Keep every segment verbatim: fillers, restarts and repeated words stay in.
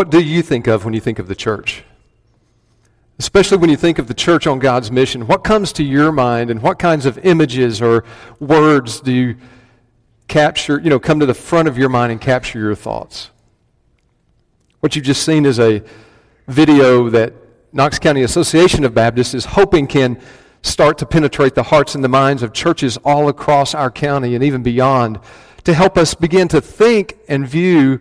What do you think of when you think of the church? Especially when you think of the church on God's mission, what comes to your mind, and what kinds of images or words do you capture, you know, come to the front of your mind and capture your thoughts? What you've just seen is a video that Knox County Association of Baptists is hoping can start to penetrate the hearts and the minds of churches all across our county and even beyond, to help us begin to think and view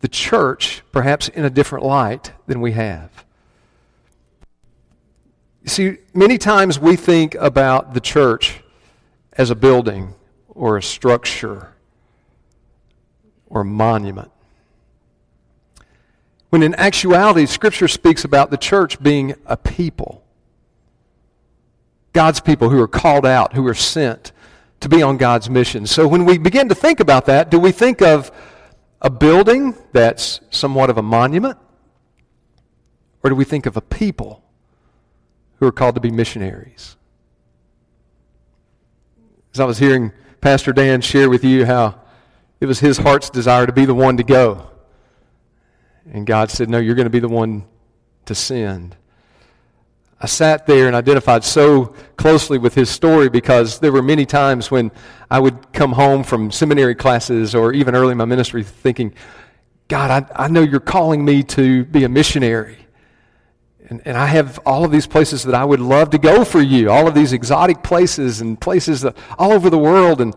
the church perhaps in a different light than we have. You see, many times we think about the church as a building or a structure or a monument, when in actuality, Scripture speaks about the church being a people, God's people who are called out, who are sent to be on God's mission. So when we begin to think about that, do we think of a building that's somewhat of a monument? Or do we think of a people who are called to be missionaries? As I was hearing Pastor Dan share with you how it was his heart's desire to be the one to go, and God said, no, you're going to be the one to send. I sat there and identified so closely with his story, because there were many times when I would come home from seminary classes or even early in my ministry thinking, God, I, I know you're calling me to be a missionary. And, and I have all of these places that I would love to go for you, all of these exotic places and places that, all over the world. And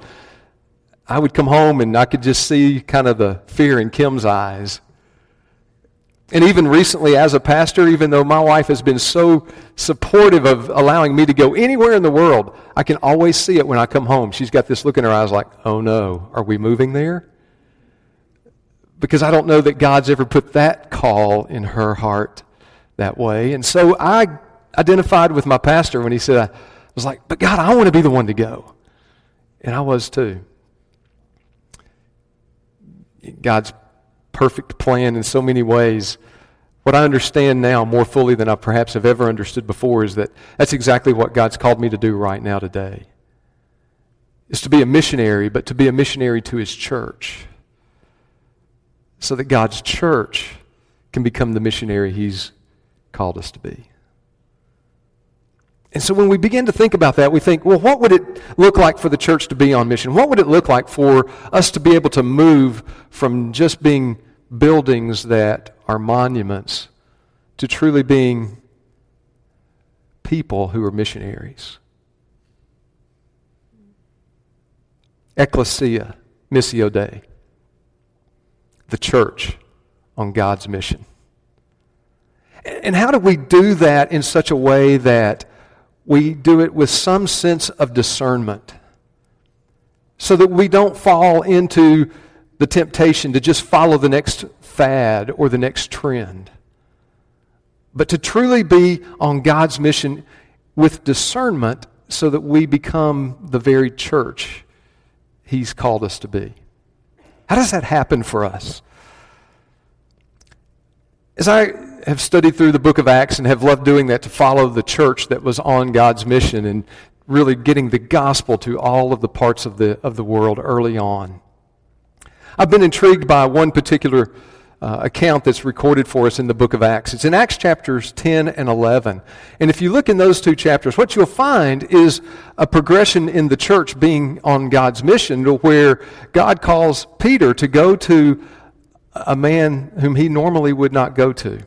I would come home and I could just see kind of the fear in Kim's eyes. And even recently as a pastor, even though my wife has been so supportive of allowing me to go anywhere in the world, I can always see it when I come home. She's got this look in her eyes like, oh no, are we moving there? Because I don't know that God's ever put that call in her heart that way. And so I identified with my pastor when he said, I was like, but God, I want to be the one to go. And I was too. God's perfect plan in so many ways. What I understand now more fully than I perhaps have ever understood before is that that's exactly what God's called me to do right now today, is to be a missionary, but to be a missionary to His church, so that God's church can become the missionary He's called us to be. And so when we begin to think about that, we think, well, what would it look like for the church to be on mission? What would it look like for us to be able to move from just being buildings that are monuments to truly being people who are missionaries? Ecclesia Missio Dei, the church on God's mission. And how do we do that in such a way that we do it with some sense of discernment, so that we don't fall into the temptation to just follow the next fad or the next trend, but to truly be on God's mission with discernment, so that we become the very church He's called us to be? How does that happen for us? As I have studied through the book of Acts and have loved doing that, to follow the church that was on God's mission and really getting the gospel to all of the parts of the of the world early on, I've been intrigued by one particular uh, account that's recorded for us in the book of Acts. It's in Acts chapters ten and eleven. And if you look in those two chapters, what you'll find is a progression in the church being on God's mission, to where God calls Peter to go to a man whom he normally would not go to,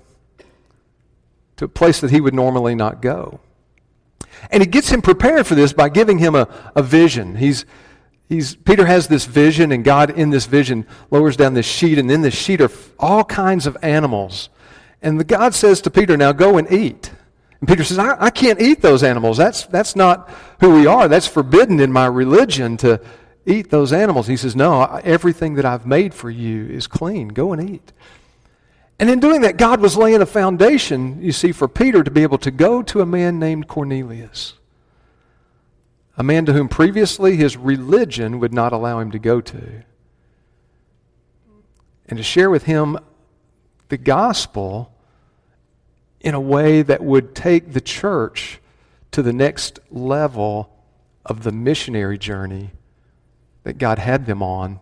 to a place that he would normally not go. And He gets him prepared for this by giving him a, a vision. He's, he's, Peter has this vision, and God in this vision lowers down this sheet, and in this sheet are all kinds of animals. And the God says to Peter, now go and eat. And Peter says, I, I can't eat those animals. That's, that's not who we are. That's forbidden in my religion to eat those animals. He says, no, everything that I've made for you is clean. Go and eat. And in doing that, God was laying a foundation, you see, for Peter to be able to go to a man named Cornelius, a man to whom previously his religion would not allow him to go to, and to share with him the gospel in a way that would take the church to the next level of the missionary journey that God had them on,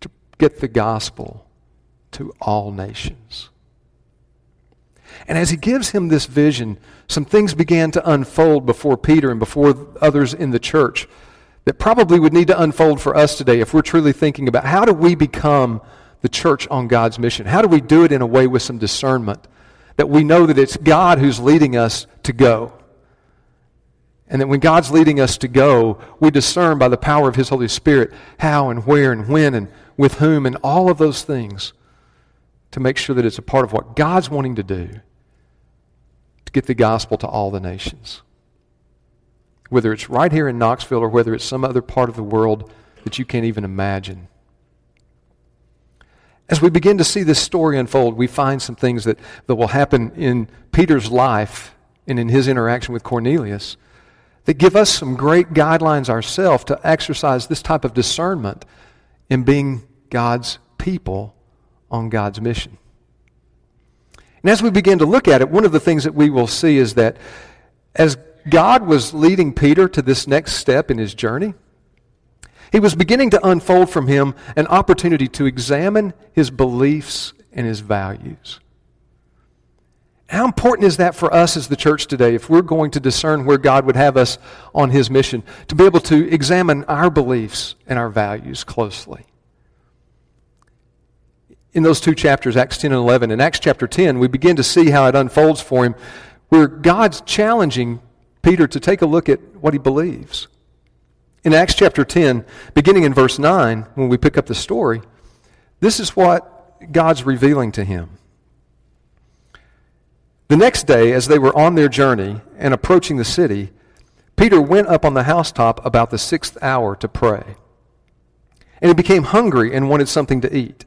to get the gospel to all nations. And as he gives him this vision, some things began to unfold before Peter and before others in the church that probably would need to unfold for us today if we're truly thinking about how do we become the church on God's mission? How do we do it in a way with some discernment that we know that it's God who's leading us to go? And that when God's leading us to go, we discern by the power of His Holy Spirit how and where and when and with whom and all of those things to make sure that it's a part of what God's wanting to do to get the gospel to all the nations. Whether it's right here in Knoxville or whether it's some other part of the world that you can't even imagine. As we begin to see this story unfold, we find some things that, that will happen in Peter's life and in his interaction with Cornelius that give us some great guidelines ourselves to exercise this type of discernment in being God's people on God's mission. And as we begin to look at it, one of the things that we will see is that as God was leading Peter to this next step in his journey, He was beginning to unfold from him an opportunity to examine his beliefs and his values. How important is that for us as the church today if we're going to discern where God would have us on His mission, to be able to examine our beliefs and our values closely? In those two chapters, Acts ten and eleven, in Acts chapter ten, we begin to see how it unfolds for him, where God's challenging Peter to take a look at what he believes. In Acts chapter ten, beginning in verse nine, when we pick up the story, this is what God's revealing to him. The next day, as they were on their journey and approaching the city, Peter went up on the housetop about the sixth hour to pray. And he became hungry and wanted something to eat.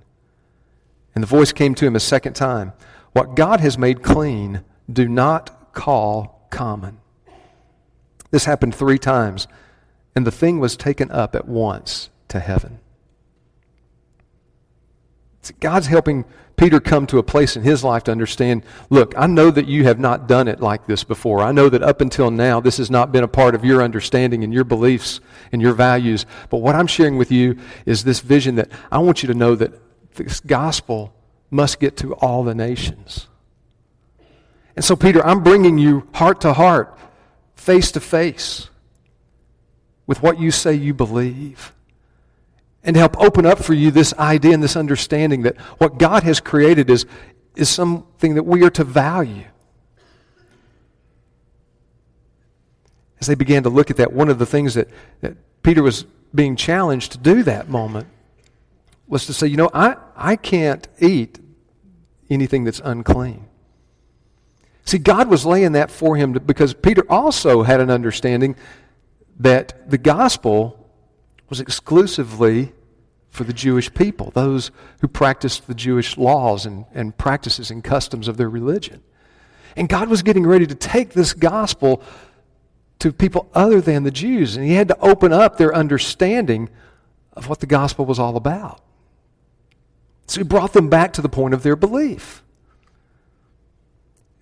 And the voice came to him a second time, "What God has made clean, do not call common." This happened three times, and the thing was taken up at once to heaven. God's helping Peter come to a place in his life to understand, look, I know that you have not done it like this before. I know that up until now, this has not been a part of your understanding and your beliefs and your values. But what I'm sharing with you is this vision that I want you to know that this gospel must get to all the nations. And so, Peter, I'm bringing you heart to heart, face to face with what you say you believe, and to help open up for you this idea and this understanding that what God has created is, is something that we are to value. As they began to look at that, one of the things that, that Peter was being challenged to do that moment was to say, you know, I, I can't eat anything that's unclean. See, God was laying that for him to, because Peter also had an understanding that the gospel was exclusively for the Jewish people, those who practiced the Jewish laws and, and practices and customs of their religion. And God was getting ready to take this gospel to people other than the Jews, and He had to open up their understanding of what the gospel was all about. So He brought them back to the point of their belief.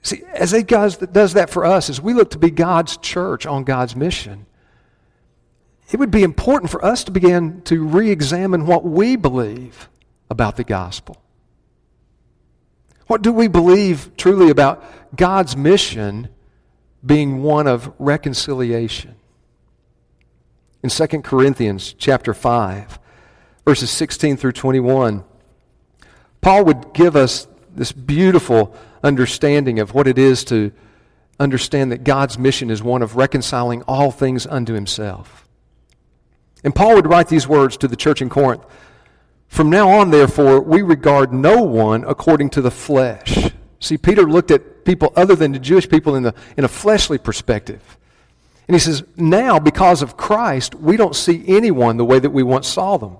See, as He does that for us, as we look to be God's church on God's mission, it would be important for us to begin to re-examine what we believe about the gospel. What do we believe truly about God's mission being one of reconciliation? In Second Corinthians chapter five, verses sixteen through twenty-one, Paul would give us this beautiful understanding of what it is to understand that God's mission is one of reconciling all things unto Himself. And Paul would write these words to the church in Corinth, "From now on, therefore, we regard no one according to the flesh." See, Peter looked at people other than the Jewish people in, the, in a fleshly perspective. And he says, now, because of Christ, we don't see anyone the way that we once saw them.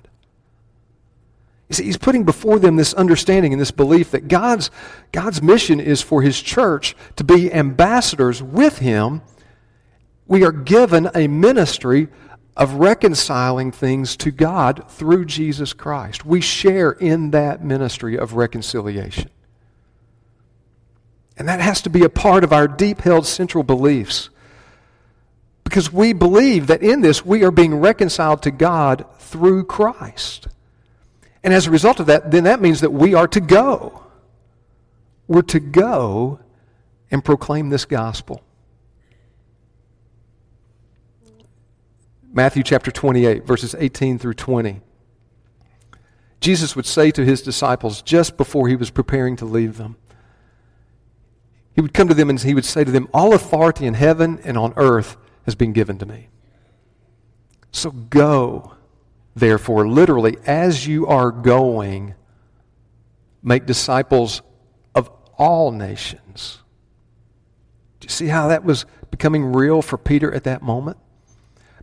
You see, he's putting before them this understanding and this belief that God's, God's mission is for his church to be ambassadors with him. We are given a ministry of reconciling things to God through Jesus Christ. We share in that ministry of reconciliation. And that has to be a part of our deep-held central beliefs, because we believe that in this we are being reconciled to God through Christ. And as a result of that, then that means that we are to go. We're to go and proclaim this gospel. Matthew chapter twenty-eight, verses eighteen through twenty. Jesus would say to his disciples just before he was preparing to leave them, he would come to them and he would say to them, all authority in heaven and on earth has been given to me. So go, therefore, literally, as you are going, make disciples of all nations. Do you see how that was becoming real for Peter at that moment?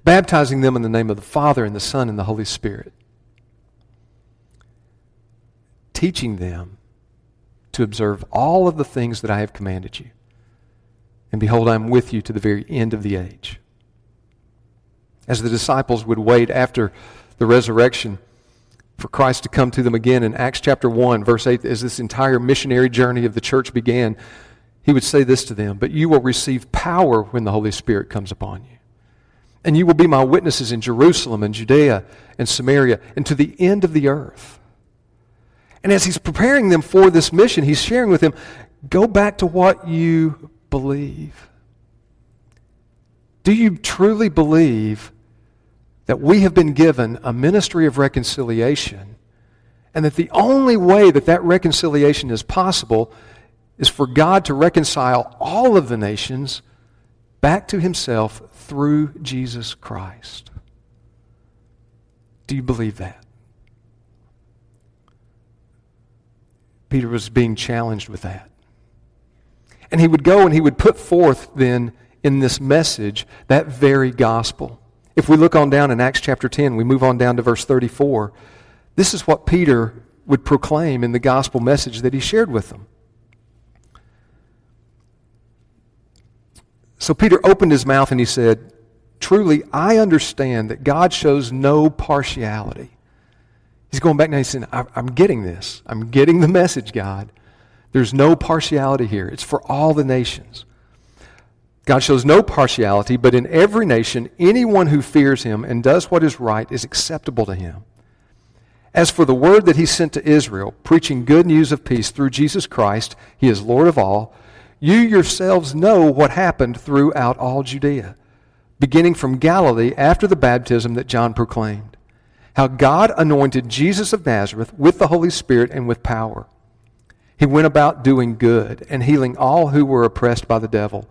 Baptizing them in the name of the Father and the Son and the Holy Spirit. Teaching them to observe all of the things that I have commanded you. And behold, I am with you to the very end of the age. As the disciples would wait after the resurrection for Christ to come to them again in Acts chapter one, verse eight, as this entire missionary journey of the church began, he would say this to them, but you will receive power when the Holy Spirit comes upon you. And you will be my witnesses in Jerusalem and Judea and Samaria and to the end of the earth. And as he's preparing them for this mission, he's sharing with them, go back to what you believe. Do you truly believe that we have been given a ministry of reconciliation and that the only way that that reconciliation is possible is for God to reconcile all of the nations back to himself through Jesus Christ? Do you believe that? Peter was being challenged with that. And he would go and he would put forth then in this message that very gospel. If we look on down in Acts chapter ten, we move on down to verse thirty-four. This is what Peter would proclaim in the gospel message that he shared with them. So Peter opened his mouth and he said, truly, I understand that God shows no partiality. He's going back now, he's saying, I'm getting this. I'm getting the message, God. There's no partiality here. It's for all the nations. God shows no partiality, but in every nation, anyone who fears him and does what is right is acceptable to him. As for the word that he sent to Israel, preaching good news of peace through Jesus Christ, he is Lord of all. You yourselves know what happened throughout all Judea, beginning from Galilee after the baptism that John proclaimed, how God anointed Jesus of Nazareth with the Holy Spirit and with power. He went about doing good and healing all who were oppressed by the devil,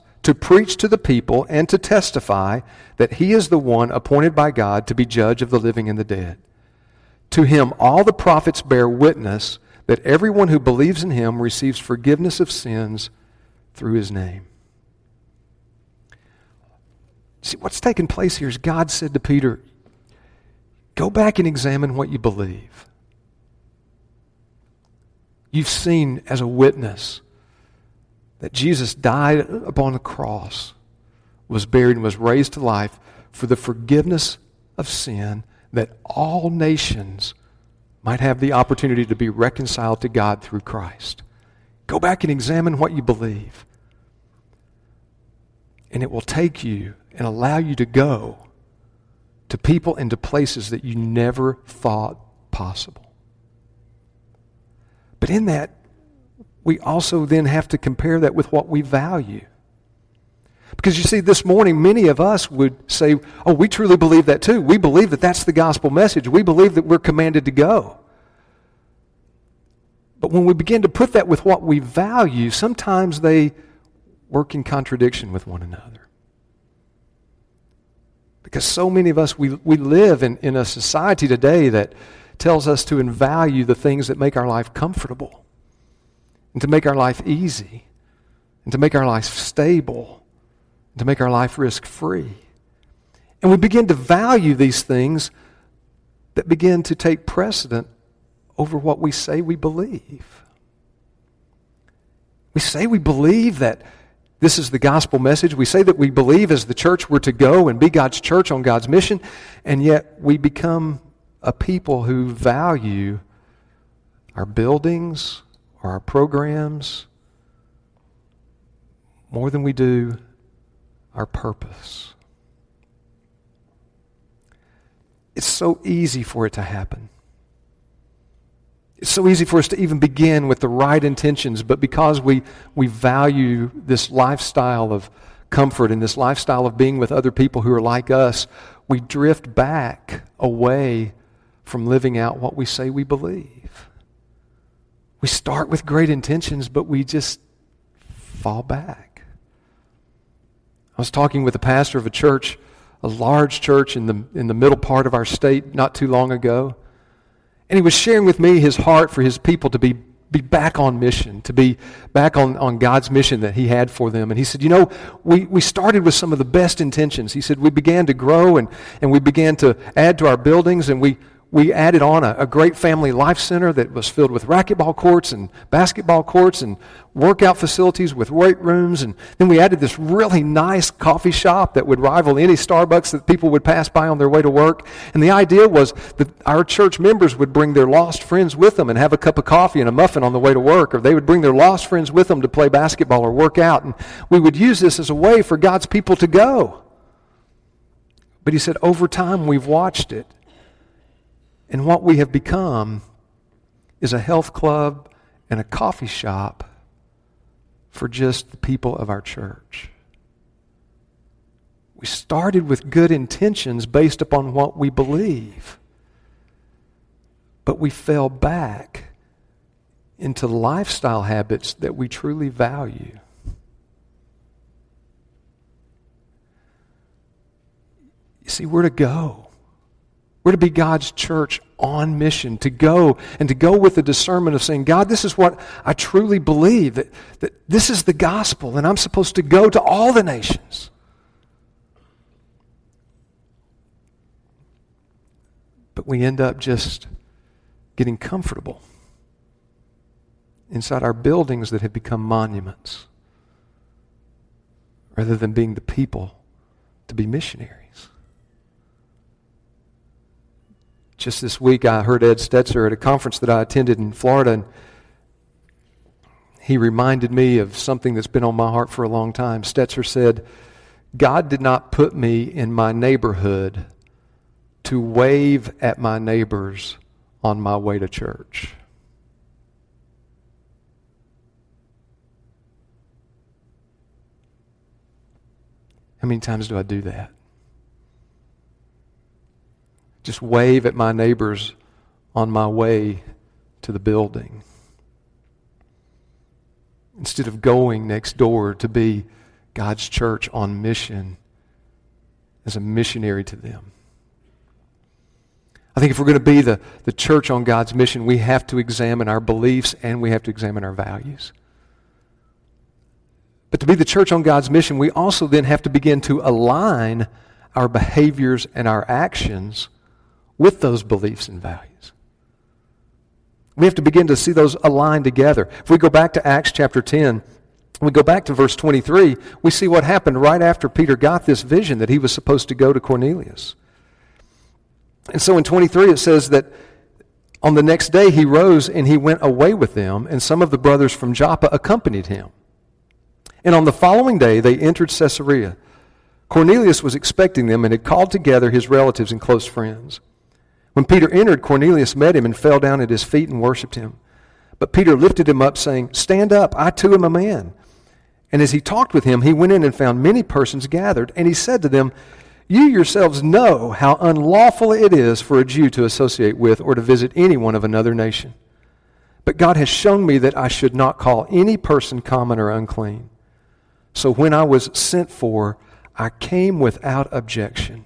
to preach to the people and to testify that he is the one appointed by God to be judge of the living and the dead. To him all the prophets bear witness that everyone who believes in him receives forgiveness of sins through his name. See, what's taking place here is God said to Peter, go back and examine what you believe. You've seen as a witness that Jesus died upon the cross, was buried, and was raised to life for the forgiveness of sin, that all nations might have the opportunity to be reconciled to God through Christ. Go back and examine what you believe. And it will take you and allow you to go to people and to places that you never thought possible. But in that, we also then have to compare that with what we value. Because you see, this morning, many of us would say, oh, we truly believe that too. We believe that that's the gospel message. We believe that we're commanded to go. But when we begin to put that with what we value, sometimes they work in contradiction with one another. Because so many of us, we, we live in, in a society today that tells us to value the things that make our life comfortable, and to make our life easy, and to make our life stable, and to make our life risk-free. And we begin to value these things that begin to take precedent over what we say we believe. We say we believe that this is the gospel message. We say that we believe as the church we're to go and be God's church on God's mission, and yet we become a people who value our buildings or our programs more than we do our purpose. It's so easy for it to happen. It's so easy for us to even begin with the right intentions, but because we, we value this lifestyle of comfort and this lifestyle of being with other people who are like us, we drift back away from living out what we say we believe. We start with great intentions, but we just fall back. I was talking with a pastor of a church, a large church in the, in the middle part of our state not too long ago. And he was sharing with me his heart for his people to be, be back on mission, to be back on, on God's mission that he had for them. And he said, you know, we, we started with some of the best intentions. He said, we began to grow and, and we began to add to our buildings, and we, we added on a, a great family life center that was filled with racquetball courts and basketball courts and workout facilities with weight rooms. And then we added this really nice coffee shop that would rival any Starbucks that people would pass by on their way to work. And the idea was that our church members would bring their lost friends with them and have a cup of coffee and a muffin on the way to work, or they would bring their lost friends with them to play basketball or work out. And we would use this as a way for God's people to go. But he said, over time, we've watched it. And what we have become is a health club and a coffee shop for just the people of our church. We started with good intentions based upon what we believe, but we fell back into lifestyle habits that we truly value. You see, we're to go. We're to be God's church on mission, to go and to go with the discernment of saying, God, this is what I truly believe, that, that this is the gospel, and I'm supposed to go to all the nations. But we end up just getting comfortable inside our buildings that have become monuments, rather than being the people to be missionaries. Just this week, I heard Ed Stetzer at a conference that I attended in Florida, and he reminded me of something that's been on my heart for a long time. Stetzer said, God did not put me in my neighborhood to wave at my neighbors on my way to church. How many times do I do that? Just wave at my neighbors on my way to the building, instead of going next door to be God's church on mission as a missionary to them. I think if we're going to be the, the church on God's mission, we have to examine our beliefs and we have to examine our values. But to be the church on God's mission, we also then have to begin to align our behaviors and our actions with those beliefs and values. We have to begin to see those aligned together. If we go back to Acts chapter ten, we go back to verse twenty-three, we see what happened right after Peter got this vision that he was supposed to go to Cornelius. And so in twenty-three it says that on the next day he rose and he went away with them, and some of the brothers from Joppa accompanied him. And on the following day they entered Caesarea. Cornelius was expecting them and had called together his relatives and close friends. When Peter entered, Cornelius met him and fell down at his feet and worshipped him. But Peter lifted him up, saying, "Stand up, I too am a man." And as he talked with him, he went in and found many persons gathered, and he said to them, "You yourselves know how unlawful it is for a Jew to associate with or to visit anyone of another nation. But God has shown me that I should not call any person common or unclean. So when I was sent for, I came without objection.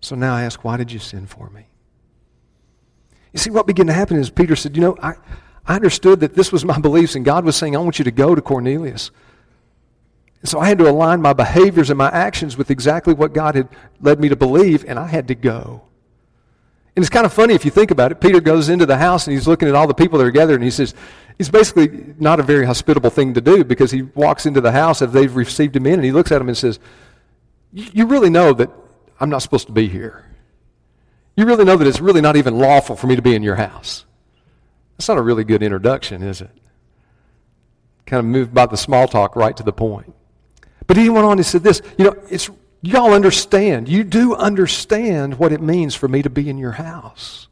So now I ask, why did you send for me?" You see, what began to happen is Peter said, you know, I... I understood that this was my beliefs, and God was saying, I want you to go to Cornelius. And so I had to align my behaviors and my actions with exactly what God had led me to believe, and I had to go. And it's kind of funny if you think about it. Peter goes into the house, and he's looking at all the people that are gathered, and he says, it's basically not a very hospitable thing to do, because he walks into the house as they've received him in, and he looks at them and says, you really know that I'm not supposed to be here. You really know that it's really not even lawful for me to be in your house. That's not a really good introduction, is it? Kind of moved by the small talk right to the point. But he went on and said this, you know, it's y'all understand, you do understand what it means for me to be in your house.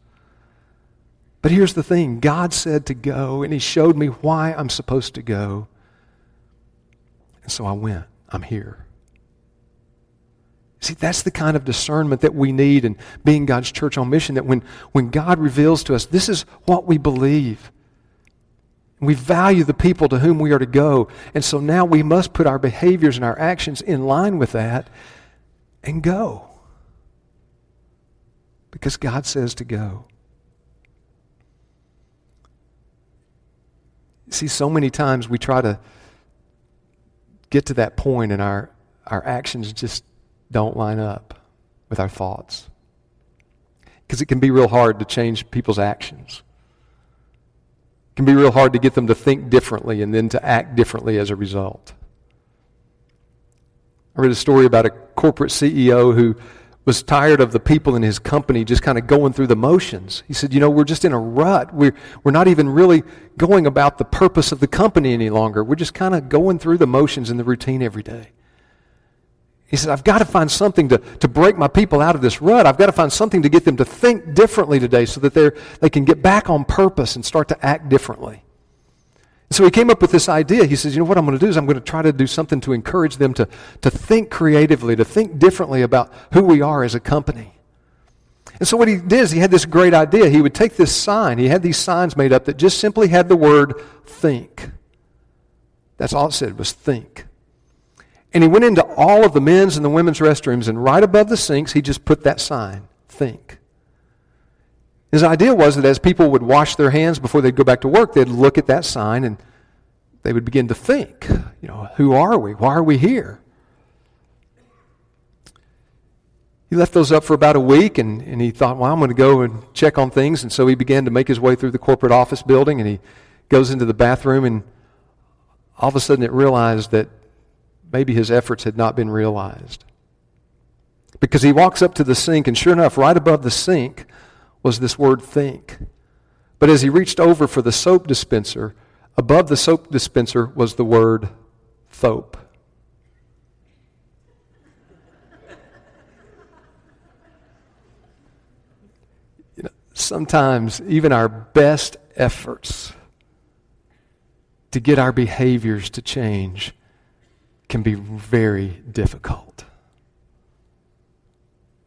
But here's the thing, God said to go, and he showed me why I'm supposed to go. And so I went. I'm here. See, that's the kind of discernment that we need in being God's church on mission, that when, when God reveals to us, this is what we believe. We value the people to whom we are to go, and so now we must put our behaviors and our actions in line with that and go. Because God says to go. See, so many times we try to get to that point and our, our actions just don't line up with our thoughts. Because it can be real hard to change people's actions. It can be real hard to get them to think differently and then to act differently as a result. I read a story about a corporate C E O who was tired of the people in his company just kind of going through the motions. He said, you know, we're just in a rut. We're, we're not even really going about the purpose of the company any longer. We're just kind of going through the motions and the routine every day. He said, I've got to find something to, to break my people out of this rut. I've got to find something to get them to think differently today so that they they can get back on purpose and start to act differently. And so he came up with this idea. He says, you know what I'm going to do is I'm going to try to do something to encourage them to, to think creatively, to think differently about who we are as a company. And so what he did is he had this great idea. He would take this sign. He had these signs made up that just simply had the word think. That's all it said was think. And he went into all of the men's and the women's restrooms, and right above the sinks, he just put that sign, think. His idea was that as people would wash their hands before they'd go back to work, they'd look at that sign and they would begin to think, you know, who are we? Why are we here? He left those up for about a week, and, and he thought, well, I'm going to go and check on things. And so he began to make his way through the corporate office building, and he goes into the bathroom, and all of a sudden it realized that maybe his efforts had not been realized. Because he walks up to the sink, and sure enough, right above the sink was this word think. But as he reached over for the soap dispenser, above the soap dispenser was the word thope. You know, sometimes even our best efforts to get our behaviors to change can be very difficult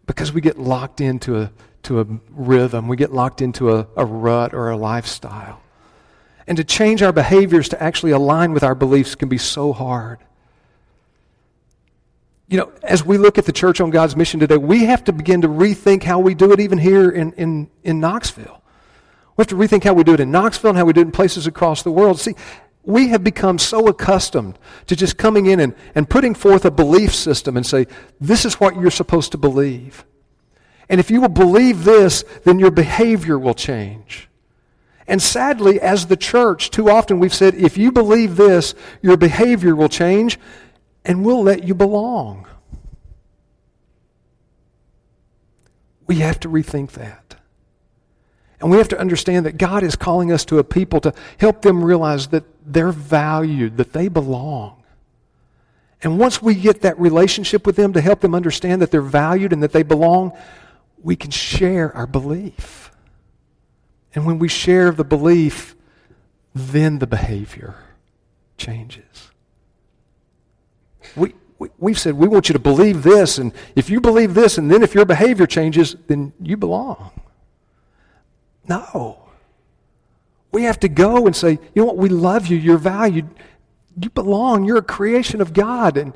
because we get locked into a to a rhythm, we get locked into a, a rut or a lifestyle. And to change our behaviors to actually align with our beliefs can be so hard. You know, as we look at the church on God's mission today, we have to begin to rethink how we do it even here in, in, in Knoxville. We have to rethink how we do it in Knoxville and how we do it in places across the world. See, we have become so accustomed to just coming in and, and putting forth a belief system and say, this is what you're supposed to believe. And if you will believe this, then your behavior will change. And sadly, as the church, too often we've said, if you believe this, your behavior will change, and we'll let you belong. We have to rethink that. And we have to understand that God is calling us to a people to help them realize that they're valued, that they belong. And once we get that relationship with them to help them understand that they're valued and that they belong, we can share our belief. And when we share the belief, then the behavior changes. We, we, we've said, we want you to believe this, and if you believe this, and then if your behavior changes, then you belong. No. We have to go and say, you know what, we love you, you're valued, you belong, you're a creation of God, and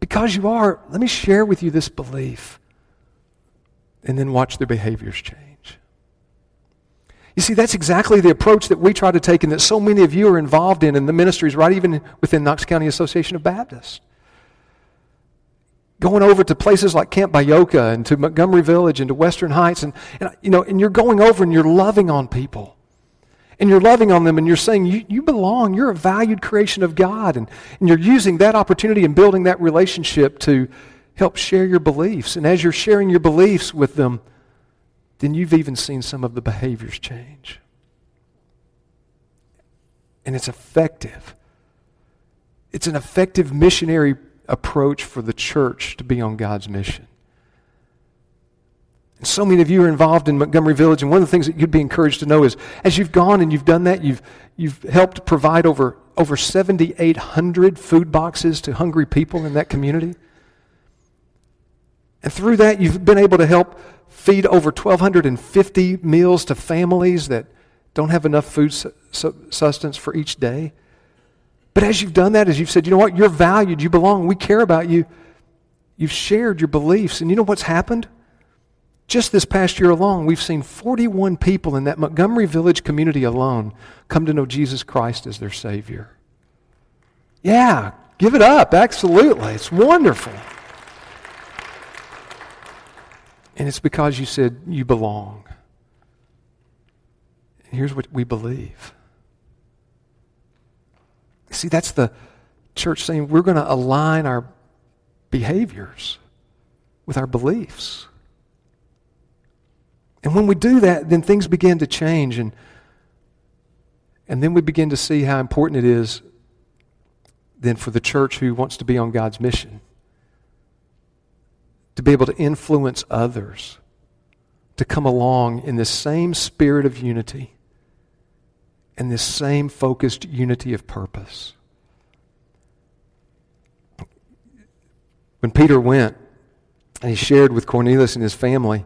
because you are, let me share with you this belief. And then watch their behaviors change. You see, that's exactly the approach that we try to take and that so many of you are involved in in the ministries, right, even within Knox County Association of Baptists. Going over to places like Camp Bayoka and to Montgomery Village and to Western Heights, and, and you know, and you're going over and you're loving on people. And you're loving on them and you're saying, you, you belong, you're a valued creation of God. And, and you're using that opportunity and building that relationship to help share your beliefs. And as you're sharing your beliefs with them, then you've even seen some of the behaviors change. And it's effective. It's an effective missionary approach for the church to be on God's mission. And so many of you are involved in Montgomery Village, and one of the things that you'd be encouraged to know is, as you've gone and you've done that, you've you've helped provide over, over seven thousand eight hundred food boxes to hungry people in that community. And through that, you've been able to help feed over one thousand two hundred fifty meals to families that don't have enough food su- su- sustenance for each day. But as you've done that, as you've said, you know what, you're valued, you belong, we care about you, you've shared your beliefs. And you know what's happened? Just this past year alone, we've seen forty-one people in that Montgomery Village community alone come to know Jesus Christ as their Savior. Yeah, give it up, absolutely. It's wonderful. And it's because you said you belong. And here's what we believe. See, that's the church saying we're going to align our behaviors with our beliefs. And when we do that, then things begin to change. And, and then we begin to see how important it is then for the church who wants to be on God's mission to be able to influence others, to come along in this same spirit of unity and this same focused unity of purpose. When Peter went and he shared with Cornelius and his family,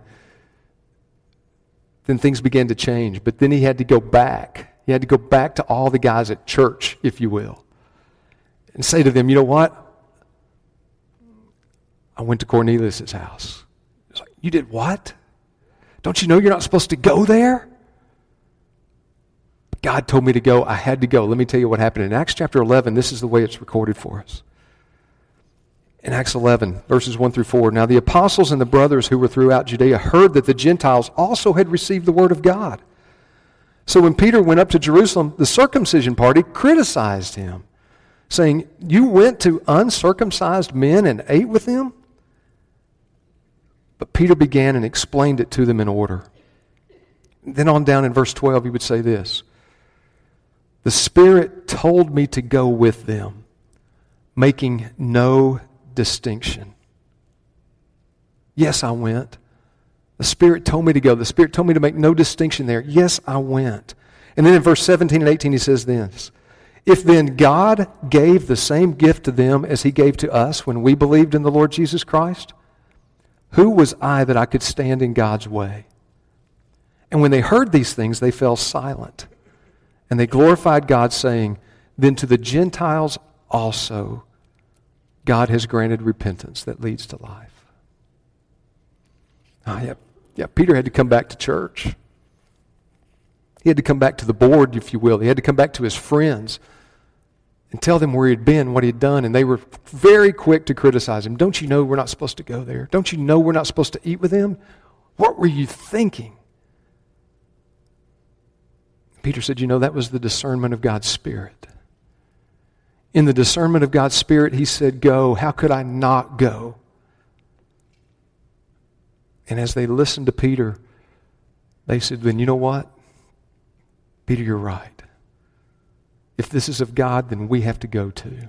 then things began to change. But then he had to go back. He had to go back to all the guys at church, if you will, and say to them, you know what? I went to Cornelius' house. It's like, you did what? Don't you know you're not supposed to go there? But God told me to go. I had to go. Let me tell you what happened. In Acts chapter eleven, this is the way it's recorded for us. In Acts eleven, verses one through four, now the apostles and the brothers who were throughout Judea heard that the Gentiles also had received the word of God. So when Peter went up to Jerusalem, the circumcision party criticized him, saying, you went to uncircumcised men and ate with them? But Peter began and explained it to them in order. Then on down in verse twelve, he would say this, the Spirit told me to go with them, making no distinction. Yes, I went. The Spirit told me to go. The Spirit told me to make no distinction there. Yes, I went. And then in verse seventeen and eighteen, he says this, if then God gave the same gift to them as he gave to us when we believed in the Lord Jesus Christ, who was I that I could stand in God's way? And when they heard these things, they fell silent. And they glorified God, saying, then to the Gentiles also God has granted repentance that leads to life. Ah, yeah, yeah, Peter had to come back to church. He had to come back to the board, if you will. He had to come back to his friends and tell them where he'd been, what he'd done. And they were very quick to criticize him. Don't you know we're not supposed to go there? Don't you know we're not supposed to eat with them? What were you thinking? Peter said, you know, that was the discernment of God's Spirit. In the discernment of God's Spirit, he said, go. How could I not go? And as they listened to Peter, they said, then you know what? Peter, you're right. If this is of God, then we have to go too.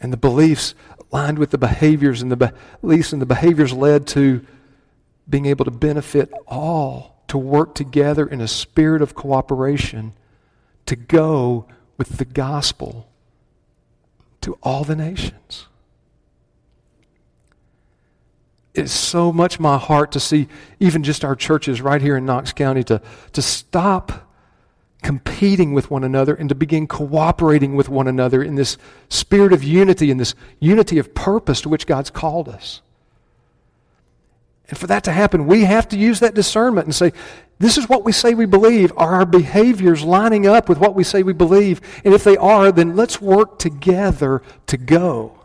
And the beliefs aligned with the behaviors, and the beliefs and the behaviors led to being able to benefit all, to work together in a spirit of cooperation, to go with the gospel to all the nations. It's so much my heart to see even just our churches right here in Knox County to, to stop competing with one another and to begin cooperating with one another in this spirit of unity, in this unity of purpose to which God's called us. And for that to happen, we have to use that discernment and say, this is what we say we believe. Are our behaviors lining up with what we say we believe? And if they are, then let's work together to go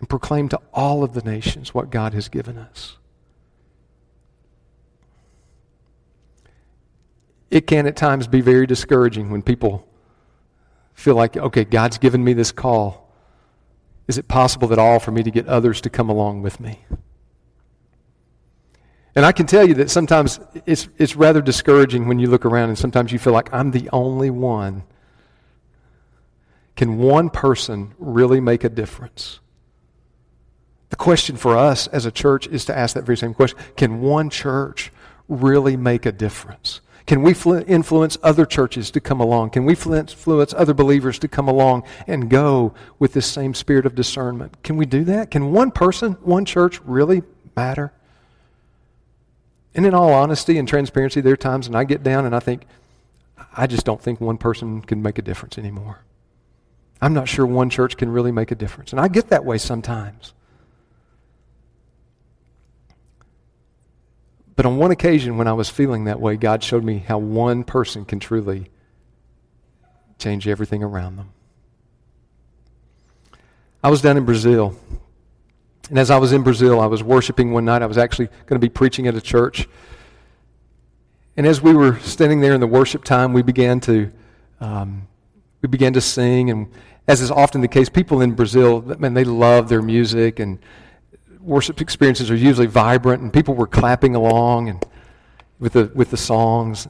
and proclaim to all of the nations what God has given us. It can at times be very discouraging when people feel like, okay, God's given me this call. Is it possible at all for me to get others to come along with me? And I can tell you that sometimes it's it's rather discouraging when you look around and sometimes you feel like I'm the only one. Can one person really make a difference? The question for us as a church is to ask that very same question. Can one church really make a difference? Can we influence other churches to come along? Can we influence other believers to come along and go with this same spirit of discernment? Can we do that? Can one person, one church really matter? And in all honesty and transparency, there are times when I get down and I think, I just don't think one person can make a difference anymore. I'm not sure one church can really make a difference. And I get that way sometimes. But on one occasion when I was feeling that way, God showed me how one person can truly change everything around them. I was down in Brazil, and as I was in Brazil, I was worshiping one night. I was actually going to be preaching at a church. And as we were standing there in the worship time, we began to um, we began to sing. And as is often the case, people in Brazil, man, they love their music, and worship experiences are usually vibrant, and people were clapping along and with the with the songs.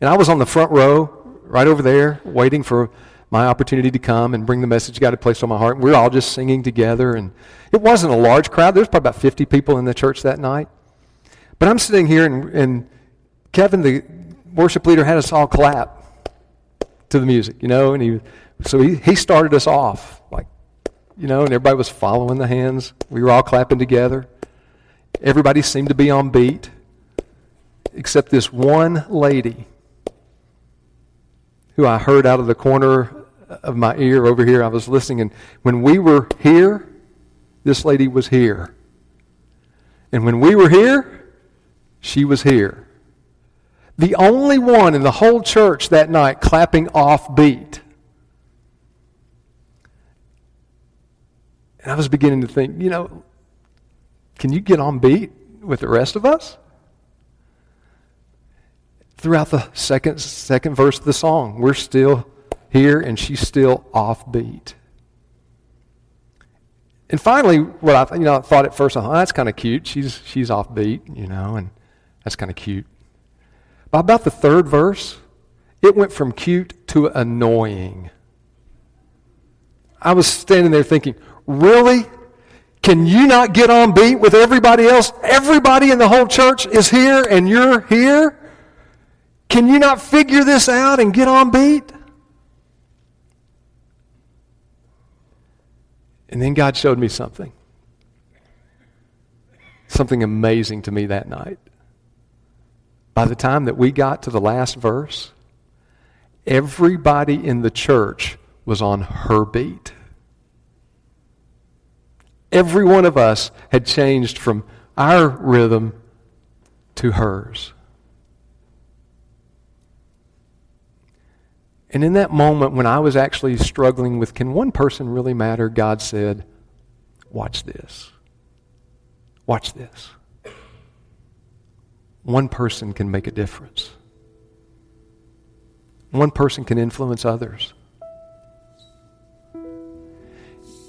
And I was on the front row, right over there, waiting for my opportunity to come and bring the message God had placed on my heart. And we were all just singing together, and it wasn't a large crowd. There was probably about fifty people in the church that night. But I'm sitting here, and, and Kevin, the worship leader, had us all clap to the music, you know. And he so he, he started us off like. You know, and everybody was following the hands. We were all clapping together. Everybody seemed to be on beat, except this one lady who I heard out of the corner of my ear over here. I was listening, and when we were here, this lady was here. And when we were here, she was here. The only one in the whole church that night clapping off beat. And I was beginning to think, you know, can you get on beat with the rest of us? Throughout the second second verse of the song, we're still here and she's still off beat. And finally, what I you know I thought at first, oh, that's kind of cute. She's she's off beat, you know, and that's kind of cute. By about the third verse, it went from cute to annoying. I was standing there thinking, really? Can you not get on beat with everybody else? Everybody in the whole church is here and you're here? Can you not figure this out and get on beat? And then God showed me something. Something amazing to me that night. By the time that we got to the last verse, everybody in the church was on her beat. Every one of us had changed from our rhythm to hers. And in that moment when I was actually struggling with, can one person really matter? God said, watch this. Watch this. one person can make a difference. One person can influence others.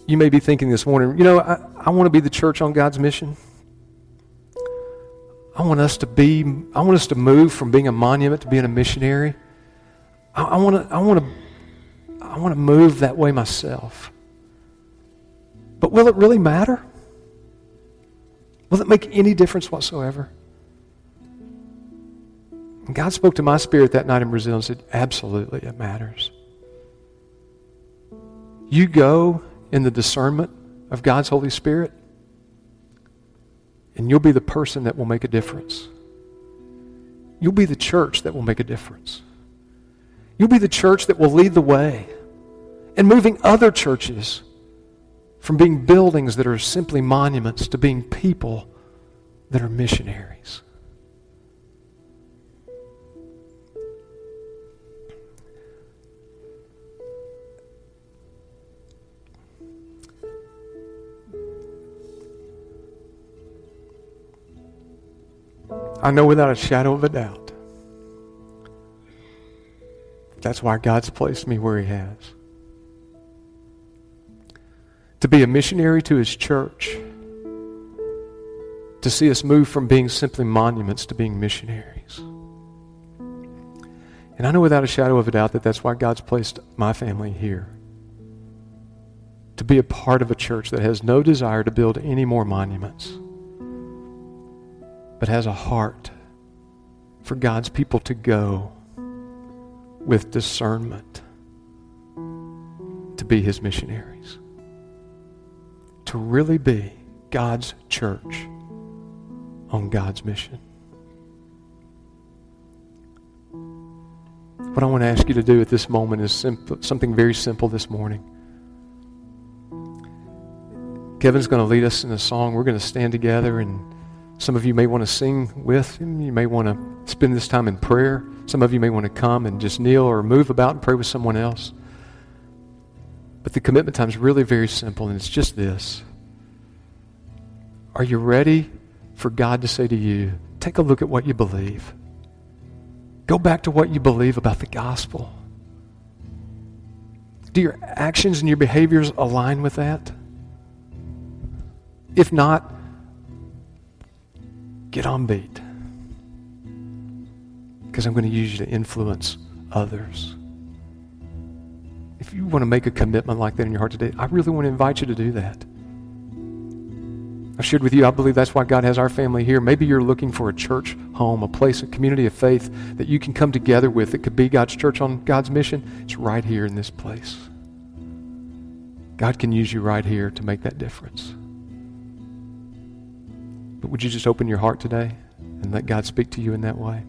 You may be thinking this morning, you know, I, I want to be the church on God's mission. I want us to be, I want us to move from being a monument to being a missionary. I, I want to, I want to, I want to move that way myself. But will it really matter? Will it make any difference whatsoever? And God spoke to my spirit that night in Brazil and said, absolutely, it matters. You go in the discernment of God's Holy Spirit, and you'll be the person that will make a difference. You'll be the church that will make a difference. You'll be the church that will lead the way in moving other churches from being buildings that are simply monuments to being people that are missionaries. I know without a shadow of a doubt, that's why God's placed me where He has. To be a missionary to His church, to see us move from being simply monuments to being missionaries. And I know without a shadow of a doubt that that's why God's placed my family here. To be a part of a church that has no desire to build any more monuments, but has a heart for God's people to go with discernment to be His missionaries, to really be God's church on God's mission. What I want to ask you to do at this moment is simple, something very simple this morning. Kevin's going to lead us in a song. We're going to stand together, and some of you may want to sing with him. You may want to spend this time in prayer. Some of you may want to come and just kneel or move about and pray with someone else. But the commitment time is really very simple, and it's just this. Are you ready for God to say to you, take a look at what you believe. Go back to what you believe about the gospel. Do your actions and your behaviors align with that? If not, get on beat, because I'm going to use you to influence others. If you want to make a commitment like that in your heart today, I really want to invite you to do that. I shared with you, I believe that's why God has our family here. Maybe you're looking for a church home, a place, a community of faith that you can come together with that could be God's church on God's mission. It's right here in this place. God can use you right here to make that difference. But would you just open your heart today and let God speak to you in that way?